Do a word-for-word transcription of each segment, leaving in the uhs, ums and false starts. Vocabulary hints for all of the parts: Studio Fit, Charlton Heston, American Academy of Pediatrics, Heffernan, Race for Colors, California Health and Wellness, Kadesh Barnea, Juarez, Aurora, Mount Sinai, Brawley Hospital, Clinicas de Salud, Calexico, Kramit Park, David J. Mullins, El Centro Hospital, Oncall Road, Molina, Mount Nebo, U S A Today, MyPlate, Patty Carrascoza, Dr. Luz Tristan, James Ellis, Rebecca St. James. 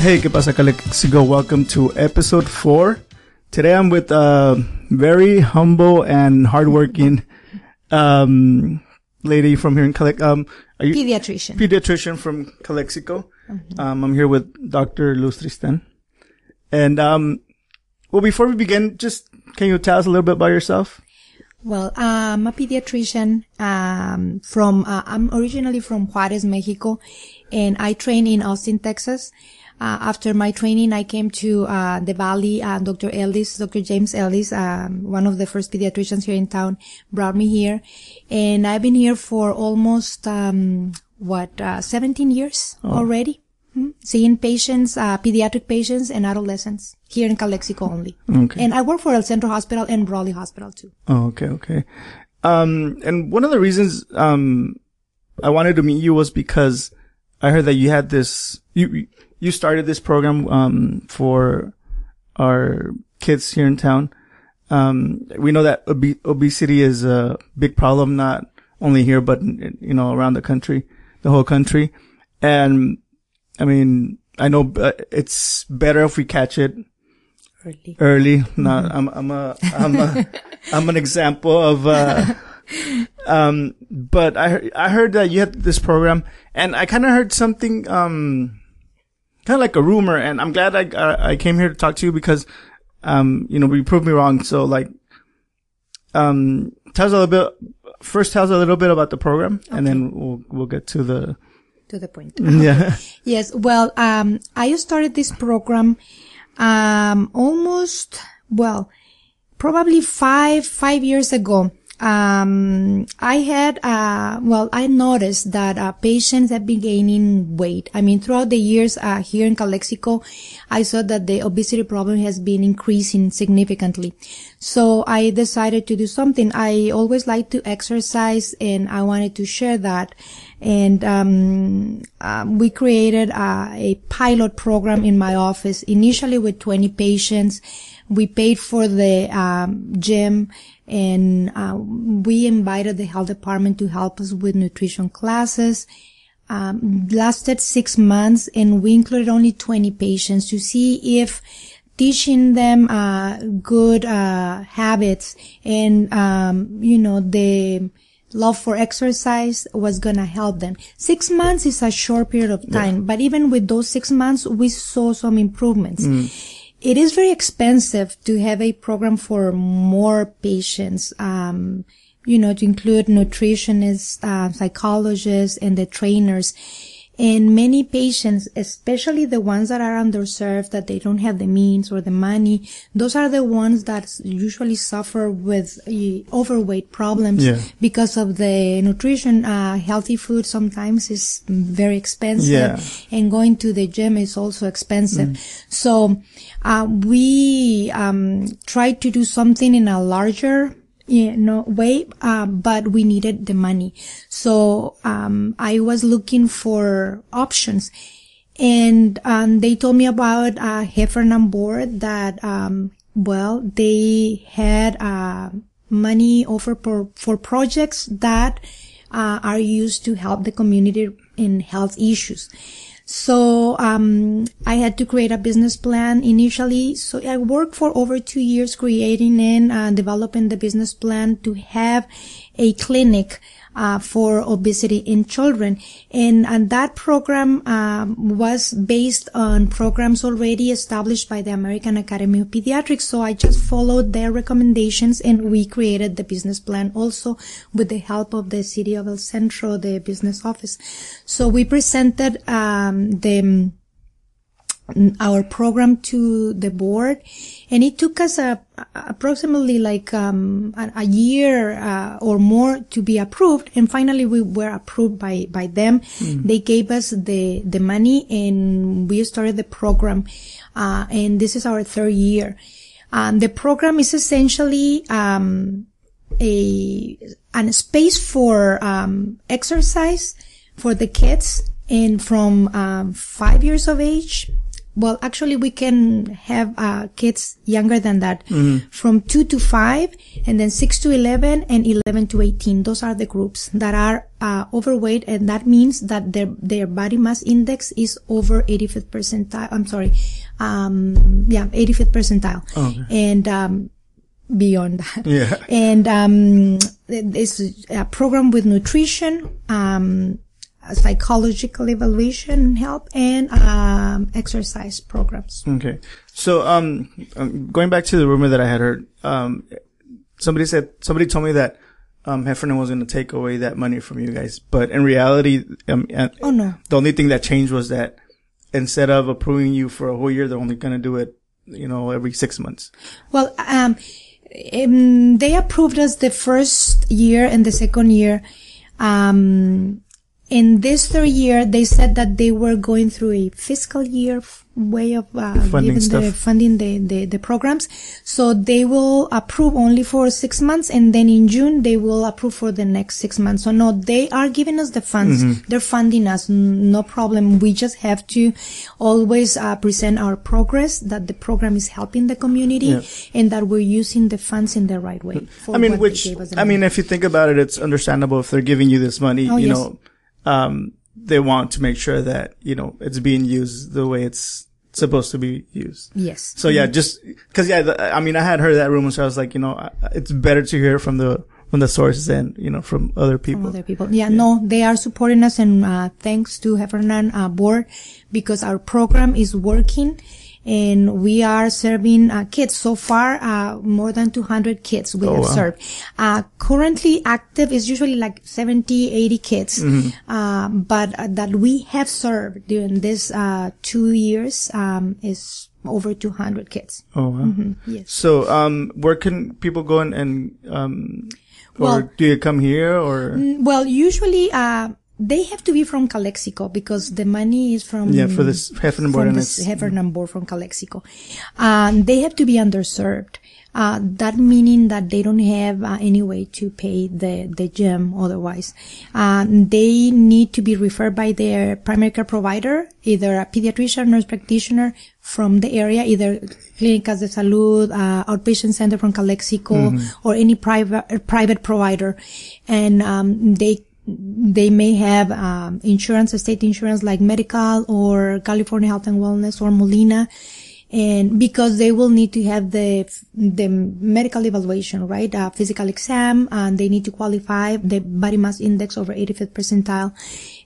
Hey, ¿qué pasa, Calexico? Welcome to episode four. Today I'm with a very humble and hardworking um, lady from here in Calexico. Um, are you pediatrician? Pediatrician from Calexico. Mm-hmm. um, I'm here with Doctor Luz Tristan. And um, well, before we begin, just can you tell us a little bit about yourself? Well, I'm a pediatrician. Um, from uh, I'm originally from Juarez, Mexico, and I trained in Austin, Texas. Uh, after my training, I came to uh, the Valley. Uh, Doctor Ellis, Doctor James Ellis, um, one of the first pediatricians here in town, brought me here, and I've been here for almost um, what uh, seventeen years oh. already, mm-hmm. seeing patients, uh, pediatric patients, and adolescents here in Calexico only. Okay. And I work for El Centro Hospital and Brawley Hospital too. Oh, okay, okay. Um, and one of the reasons um I wanted to meet you was because I heard that you had this you. You started this program um for our kids here in town. Um we know that ob- obesity is a big problem, not only here but you know around the country, the whole country. And I mean, I know uh, it's better if we catch it early. Early. Mm-hmm. Not I'm I'm a I'm a I'm an example of uh um but I I heard that you had this program, and I kind of heard something um kind of like a rumor, and I'm glad I uh, I came here to talk to you because, um, you know, you proved me wrong. So, like, um, tell us a little bit. First, tell us a little bit about the program, okay. and then we'll we'll get to the to the point. Yeah. Yes. Well, um, I started this program, um, almost well, probably five five years ago. Um, I had, uh, well, I noticed that, uh, patients have been gaining weight. I mean, throughout the years, uh, here in Calexico, I saw that the obesity problem has been increasing significantly. So I decided to do something. I always liked to exercise, and I wanted to share that. And, um, um we created, uh, a pilot program in my office, initially with twenty patients. We paid for the um, gym, and uh, we invited the health department to help us with nutrition classes. Um, lasted six months, and we included only twenty patients to see if teaching them uh, good uh, habits and um, you know the love for exercise was gonna help them. Six months is a short period of time, yeah. but even with those six months, we saw some improvements. Mm. It is very expensive to have a program for more patients, um, you know, to include nutritionists, uh, psychologists, and the trainers. And many patients, especially the ones that are underserved, that they don't have the means or the money, those are the ones that usually suffer with uh, overweight problems yeah. because of the nutrition. Uh, healthy food sometimes is very expensive, yeah. and going to the gym is also expensive. Mm. So uh, we um, tried to do something in a larger you know, way, uh, but we needed the money. So, um, I was looking for options, and, um, they told me about, uh, Heffernan board that, um, well, they had, uh, money offer for, for projects that, uh, are used to help the community in health issues. So, um, I had to create a business plan initially. So I worked for over two years creating and uh, developing the business plan to have a clinic, uh, for obesity in children. And, and that program, um, was based on programs already established by the American Academy of Pediatrics. So I just followed their recommendations, and we created the business plan also with the help of the city of El Centro, the business office. So we presented, um, the, our program to the board, and it took us a, approximately like um, a, a year uh, or more to be approved, and finally we were approved by by them. Mm. They gave us the the money, and we started the program, uh, and this is our third year. Um, the program is essentially um, a an space for um, exercise for the kids, and from um, five years of age well, actually we can have uh, kids younger than that, mm-hmm. from two to five, and then six to eleven, and eleven to eighteen. Those are the groups that are uh, overweight, and that means that their their body mass index is over eighty-fifth percentile. I'm sorry. Um, yeah, eighty-fifth percentile. Okay. And um, beyond that. Yeah. And um, it's a program with nutrition, um, psychological evaluation help, and um, exercise programs. Okay. So um, going back to the rumor that I had heard, um, somebody said, somebody told me that um, Heffernan was going to take away that money from you guys. But in reality, um, oh, no. the only thing that changed was that instead of approving you for a whole year, they're only going to do it, you know, every six months. Well, um, um, they approved us the first year and the second year. Um, In this third year, they said that they were going through a fiscal year f- way of uh, funding, the, funding the, the, the programs. So they will approve only for six months, and then in June, they will approve for the next six months. So, no, they are giving us the funds. Mm-hmm. They're funding us. No problem. We just have to always uh, present our progress, that the program is helping the community, yeah. and that we're using the funds in the right way. I mean, which, I mean, if you think about it, it's understandable if they're giving you this money, oh, you yes. know. Um, they want to make sure that, you know, it's being used the way it's supposed to be used. Yes. So yeah, just because yeah, the, I mean, I had heard that rumor, so I was like, you know, it's better to hear from the from the sources and, you know, from other people. From other people. Yeah, yeah. No, they are supporting us, and uh, thanks to Heffernan uh, board, because our program is working. And we are serving uh, kids so far, uh, more than two hundred kids we oh, have wow. served. Uh, currently active is usually like seventy, eighty kids, mm-hmm. uh, but uh, that we have served during this uh, two years um, is over two hundred kids. Oh, wow. Mm-hmm. Yes. So um, where can people go and, and um, or well, do you come here or? N- well, usually... Uh, They have to be from Calexico, because the money is from yeah for this Heffernan board, and it's Heffernan board from Calexico. Um, they have to be underserved. Uh, that meaning that they don't have uh, any way to pay the, the gym otherwise. Um, they need to be referred by their primary care provider, either a pediatrician, nurse practitioner from the area, either Clinicas de Salud, uh, outpatient center from Calexico, mm-hmm. or any private, uh, private provider. And, um, they They may have um, insurance, state insurance like medical or California Health and Wellness or Molina, and because they will need to have the the medical evaluation, right? Uh, physical exam, and they need to qualify the body mass index over eighty-fifth percentile,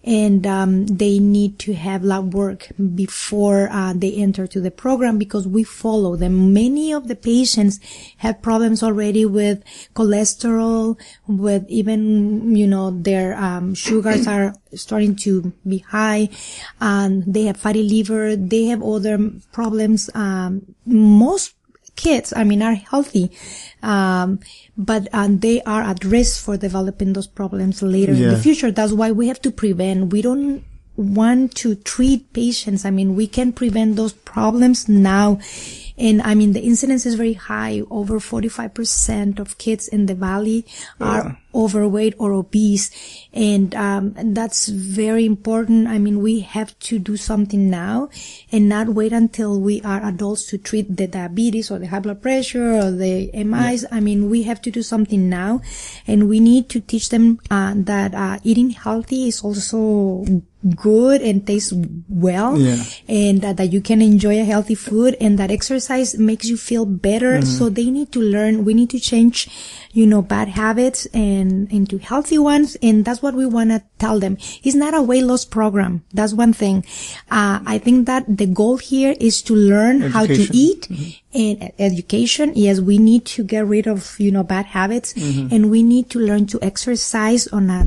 and um, they need to have lab work before uh, they enter to the program, because we follow them. Many of the patients have problems already with cholesterol, with even, you know, their um, sugars are starting to be high, and they have fatty liver, they have other problems. Um, most kids, I mean, are healthy, um, but uh, they are at risk for developing those problems later yeah. in the future. That's why we have to prevent. We don't want to treat patients. I mean, we can prevent those problems now. And I mean, the incidence is very high. Over forty-five percent of kids in the valley are yeah. overweight or obese. And, um, and that's very important. I mean, we have to do something now and not wait until we are adults to treat the diabetes or the high blood pressure or the M Is. Yeah. I mean, we have to do something now. And we need to teach them uh, that uh, eating healthy is also good and tastes well, yeah. and uh, that you can enjoy a healthy food, and that exercise makes you feel better. Mm-hmm. So they need to learn. We need to change, you know, bad habits and into healthy ones. And that's what we want to tell them. It's not a weight loss program. That's one thing. Uh, I think that the goal here is to learn education. How to eat mm-hmm. and education. Yes, we need to get rid of, you know, bad habits, mm-hmm. and we need to learn to exercise on a,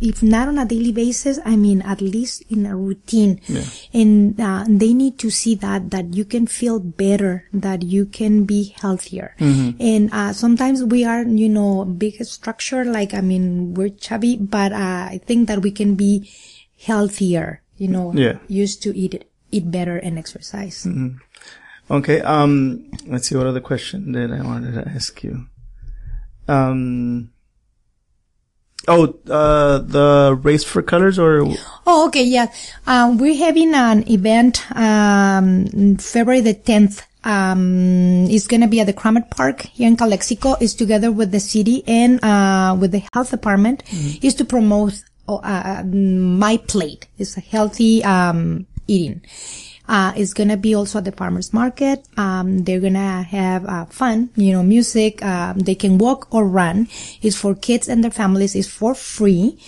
if not on a daily basis, I mean, at least in a routine, yeah. and uh, they need to see that that you can feel better, that you can be healthier. Mm-hmm. And uh, sometimes we are, you know, big structure. Like I mean, we're chubby, but uh, I think that we can be healthier. You know, yeah. used to eat eat better and exercise. Mm-hmm. Okay. Um. Let's see. What other question that I wanted to ask you? Um. Oh, uh, the Race for Colors, or? Oh, okay, yeah. Um, we're having an event, um, February the tenth. Um, it's going to be at the Kramit Park here in Calexico. It's together with the city and, uh, with the health department. Mm-hmm. It's to promote, uh, MyPlate. It's a healthy, um, eating. Uh, it's going to be also at the farmer's market. Um, they're going to have uh, fun, you know, music. Um, they can walk or run. It's for kids and their families. It's for free.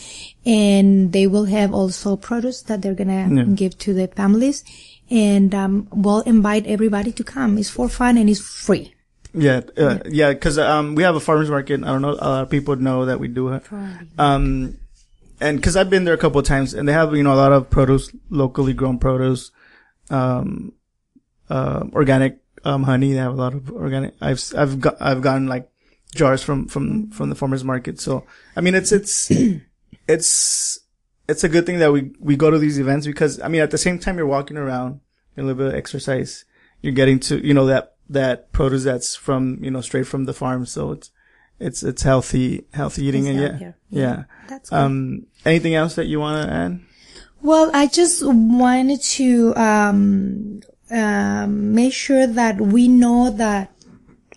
And they will have also produce that they're going to yeah. give to the families. And um, we'll invite everybody to come. It's for fun and it's free. Yeah, uh, yeah, because um, we have a farmer's market. I don't know. A lot of people know that we do have. Um, and because I've been there a couple of times, and they have, you know, a lot of produce, locally grown produce. Um, uh, organic, um, honey. They have a lot of organic. I've, I've got, I've gotten like jars from, from, from the farmer's market. So, I mean, it's, it's, it's, it's a good thing that we, we go to these events because, I mean, at the same time, you're walking around, you're a little bit of exercise. You're getting to, you know, that, that produce that's from, you know, straight from the farm. So it's, it's, it's healthy, healthy eating. It's and yeah, yeah. Yeah. That's good. Um, anything else that you want to add? Well, I just wanted to um, uh, make sure that we know that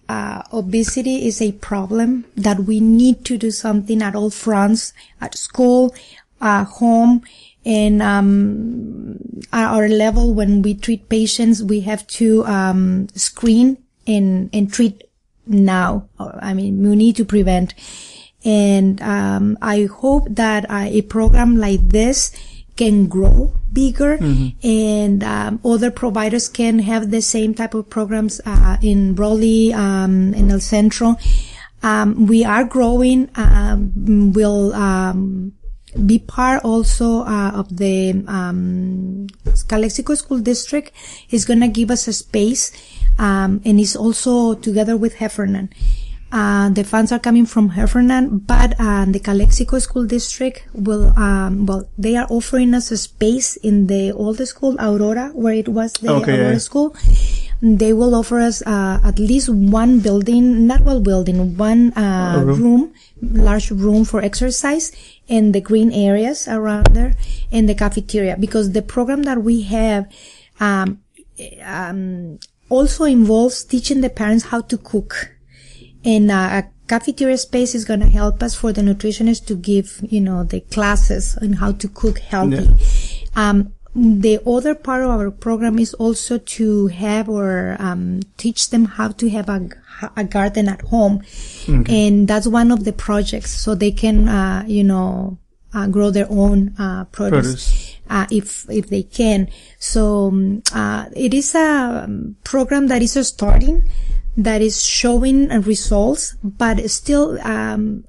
uh, obesity is a problem, that we need to do something at all fronts, at school, uh, home, and um, at our level when we treat patients, we have to um, screen and, and treat now. I mean, we need to prevent. And um, I hope that uh, a program like this can grow bigger, mm-hmm. and um, other providers can have the same type of programs uh, in Brawley, um, in El Centro. Um, we are growing. Um, we'll um, be part also uh, of the um, Calexico School District. It's going to give us a space, um, and it's also together with Heffernan. Uh, the funds are coming from Heffernan, but uh, the Calexico School District will, um, well, they are offering us a space in the old school, Aurora, where it was the okay, Aurora yeah. school. They will offer us uh, at least one building, not one building, one uh, room. room, large room for exercise, and the green areas around there, and the cafeteria, because the program that we have um, um, also involves teaching the parents how to cook. And uh, a cafeteria space is going to help us for the nutritionists to give, you know, the classes on how to cook healthy. Yeah. Um, the other part of our program is also to have or um, teach them how to have a, a garden at home. Okay. And that's one of the projects. So they can, uh, you know, uh, grow their own uh, produce. produce. Uh, if, if they can. So, um, uh, it is a program that is starting, that is showing results, but still, um,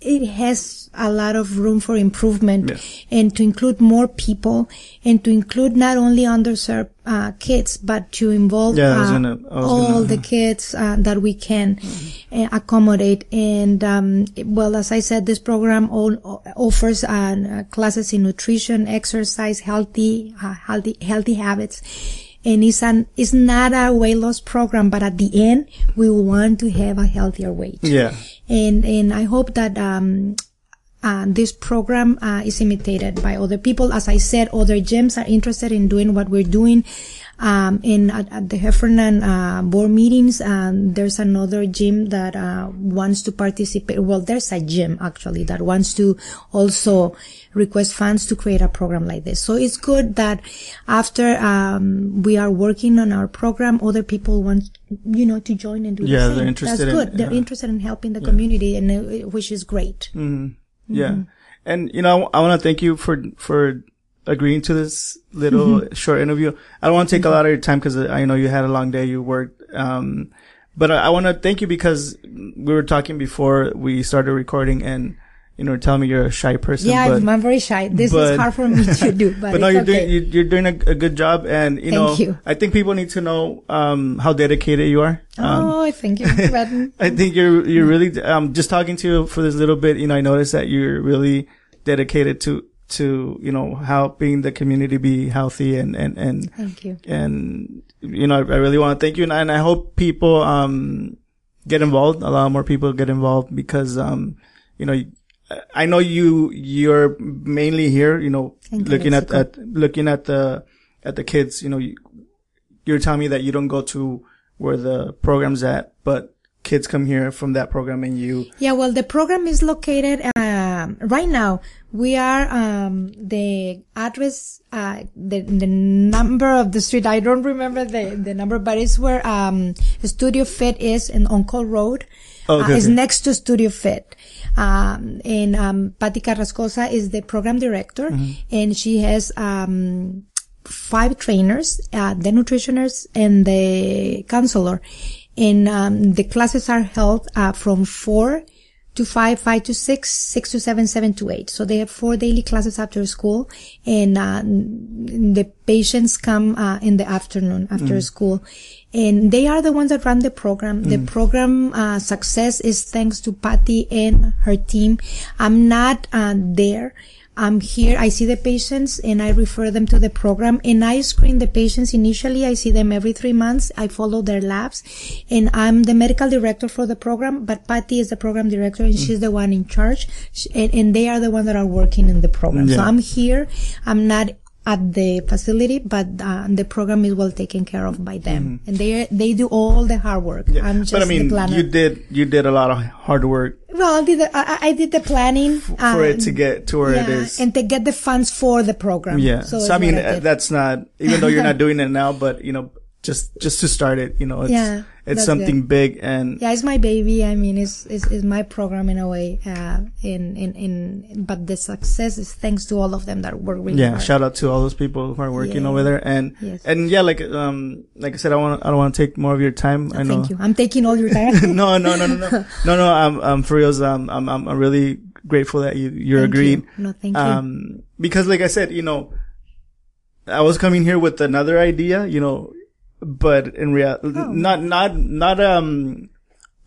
it has a lot of room for improvement, yes. and to include more people, and to include not only underserved uh, kids, but to involve yeah, uh, gonna, all gonna, the yeah. kids uh, that we can mm-hmm. uh, accommodate. And um, well, as I said, this program all, all offers uh, classes in nutrition, exercise, healthy, uh, healthy, healthy habits. And it's an, it's not a weight loss program, but at the end, we want to have a healthier weight. Yeah. And, and I hope that, um, uh, this program, uh, is imitated by other people. As I said, other gyms are interested in doing what we're doing. Um, and at, at the Heffernan, uh, board meetings, um, there's another gym that, uh, wants to participate. Well, there's a gym actually that wants to also request funds to create a program like this. So it's good that after, um, we are working on our program, other people want, you know, to join and do yeah, the same. They're interested That's good. In, yeah. They're interested in helping the yeah. community, and uh, which is great. Mm-hmm. Yeah. Mm-hmm. And, you know, I want to thank you for, for, agreeing to this little mm-hmm. short interview. I don't want to take mm-hmm. a lot of your time because I know you had a long day. You worked. Um, but I, I want to thank you because we were talking before we started recording, and, you know, tell me you're a shy person. Yeah, but, I'm very shy. This but, is hard for me to do. But, but no, you're okay. doing, you, you're doing a, a good job. And, you thank know, you. I think people need to know, um, how dedicated you are. Um, oh, thank you. I think you're, you're really, um, just talking to you for this little bit, you know, I noticed that you're really dedicated to, to, you know, helping the community be healthy and, and, and, thank you. And, you know, I, I really want to thank you. And, and I hope people, um, get involved. A lot more people get involved because, um, you know, I know you, you're mainly here, you know, looking at, at, looking at the, at the kids, you know, you, you're telling me that you don't go to where the program's at, but kids come here from that program and you. Yeah, well, the program is located, uh, right now we are, um, the address, uh, the, the number of the street. I don't remember the, the number, but it's where, um, Studio Fit is in Oncall Road. Oh, okay, uh, it's okay. Next to Studio Fit. Um, and, um, Patty Carrascoza is the program director, mm-hmm. and she has, um, five trainers, uh, the nutritioners and the counselor. And, um, the classes are held, uh, from four to five, five to six, six to seven, seven to eight. So they have four daily classes after school, and, uh, the patients come, uh, in the afternoon after mm. school. And they are the ones that run the program. Mm. The program, uh, success is thanks to Patty and her team. I'm not, uh, there. I'm here. I see the patients and I refer them to the program, and I screen the patients initially. I see them every three months. I follow their labs, and I'm the medical director for the program, but Patty is the program director, and mm. she's the one in charge, she, and, and they are the ones that are working in the program. Yeah. So I'm here. I'm not at the facility, but uh, the program is well taken care of by them. Mm. And they they do all the hard work. Yeah. I'm just but I mean, the planner. you did, you did a lot of hard work. Well, I did the, I, I did the planning for um, it to get to where yeah, it is, and to get the funds for the program. Yeah. So, so I mean, I that's not, even though you're not doing it now, but you know, just just to start it, you know, it's yeah, it's something good. big, and yeah, it's my baby. I mean, it's it's, it's my program in a way. Uh, in in in, but the success is thanks to all of them that work really yeah, hard. Yeah, shout out to all those people who are working yeah. over there, and yes. and yeah, like um like I said, I want I don't want to take more of your time. Oh, I know. Thank you. I'm taking all your time. no, no, no, no, no, no, no. I'm I'm for reals. I'm I'm I'm really grateful that you you're thank agreed. You. No, thank you. Um, because like I said, you know, I was coming here with another idea, you know. But in reality, oh. not, not, not, um,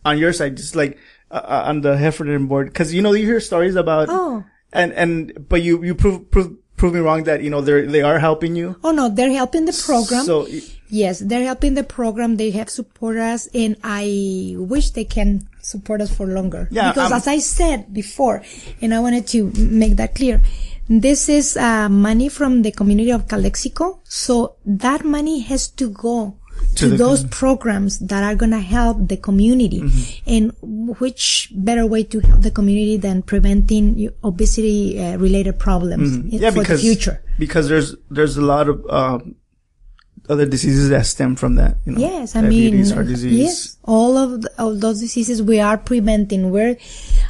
on your side, just like, uh, on the Heffernan board. Cause, you know, you hear stories about, oh. and, and, but you, you prove, prove, prove me wrong that, you know, they're, they are helping you. Oh, no, they're helping the program. So, yes, they're helping the program. They have supported us, and I wish they can support us for longer. Yeah. Because um, as I said before, and I wanted to make that clear, this is uh, money from the community of Calexico. So that money has to go to, to those community. programs that are going to help the community. Mm-hmm. And which better way to help the community than preventing obesity uh, related problems mm-hmm. yeah, for because, the future? Because there's, there's a lot of, um, other diseases that stem from that. You know, yes, I diabetes, mean, heart disease. Yes, all of, the, of those diseases we are preventing. We're,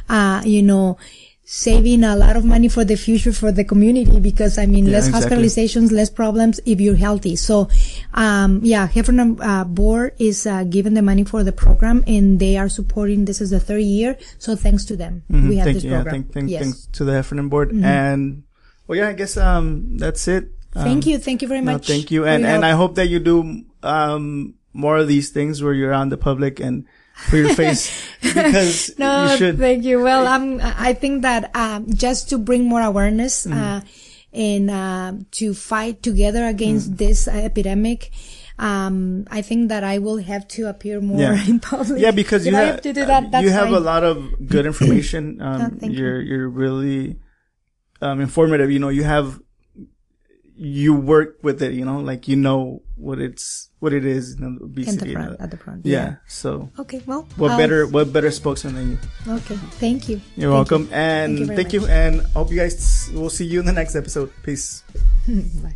uh, you know, saving a lot of money for the future for the community, because I mean yeah, less exactly. hospitalizations, less problems if you're healthy. So um yeah Heffernan uh, board is uh, giving the money for the program, and they are supporting. This is the third year, so thanks to them mm-hmm. we have thank this you, program yeah, thank, thank, yes. thanks to the Heffernan board mm-hmm. and well yeah I guess um that's it. um, thank you thank you very much. No, thank you, and and help. I hope that you do um more of these things where you're on the public and for your face, because no, you should. Thank you. Well, I'm, I think that, um, just to bring more awareness, mm-hmm. uh, and, uh, to fight together against mm-hmm. this uh, epidemic. Um, I think that I will have to appear more yeah. in public. Yeah, because you, ha- I have, to do that, that's you have a lot of good information. Um, oh, you're, you. you're really, um, informative. You know, you have, you work with it, you know, like, you know, what it's, what it is, you know, obesity, the front, you know. At the front. Yeah. yeah. So. Okay. Well. What I'll... better, what better spokesman than you? Okay. Thank you. You're thank welcome. You. And thank you. Thank you. And I hope you guys will see you in the next episode. Peace. Bye.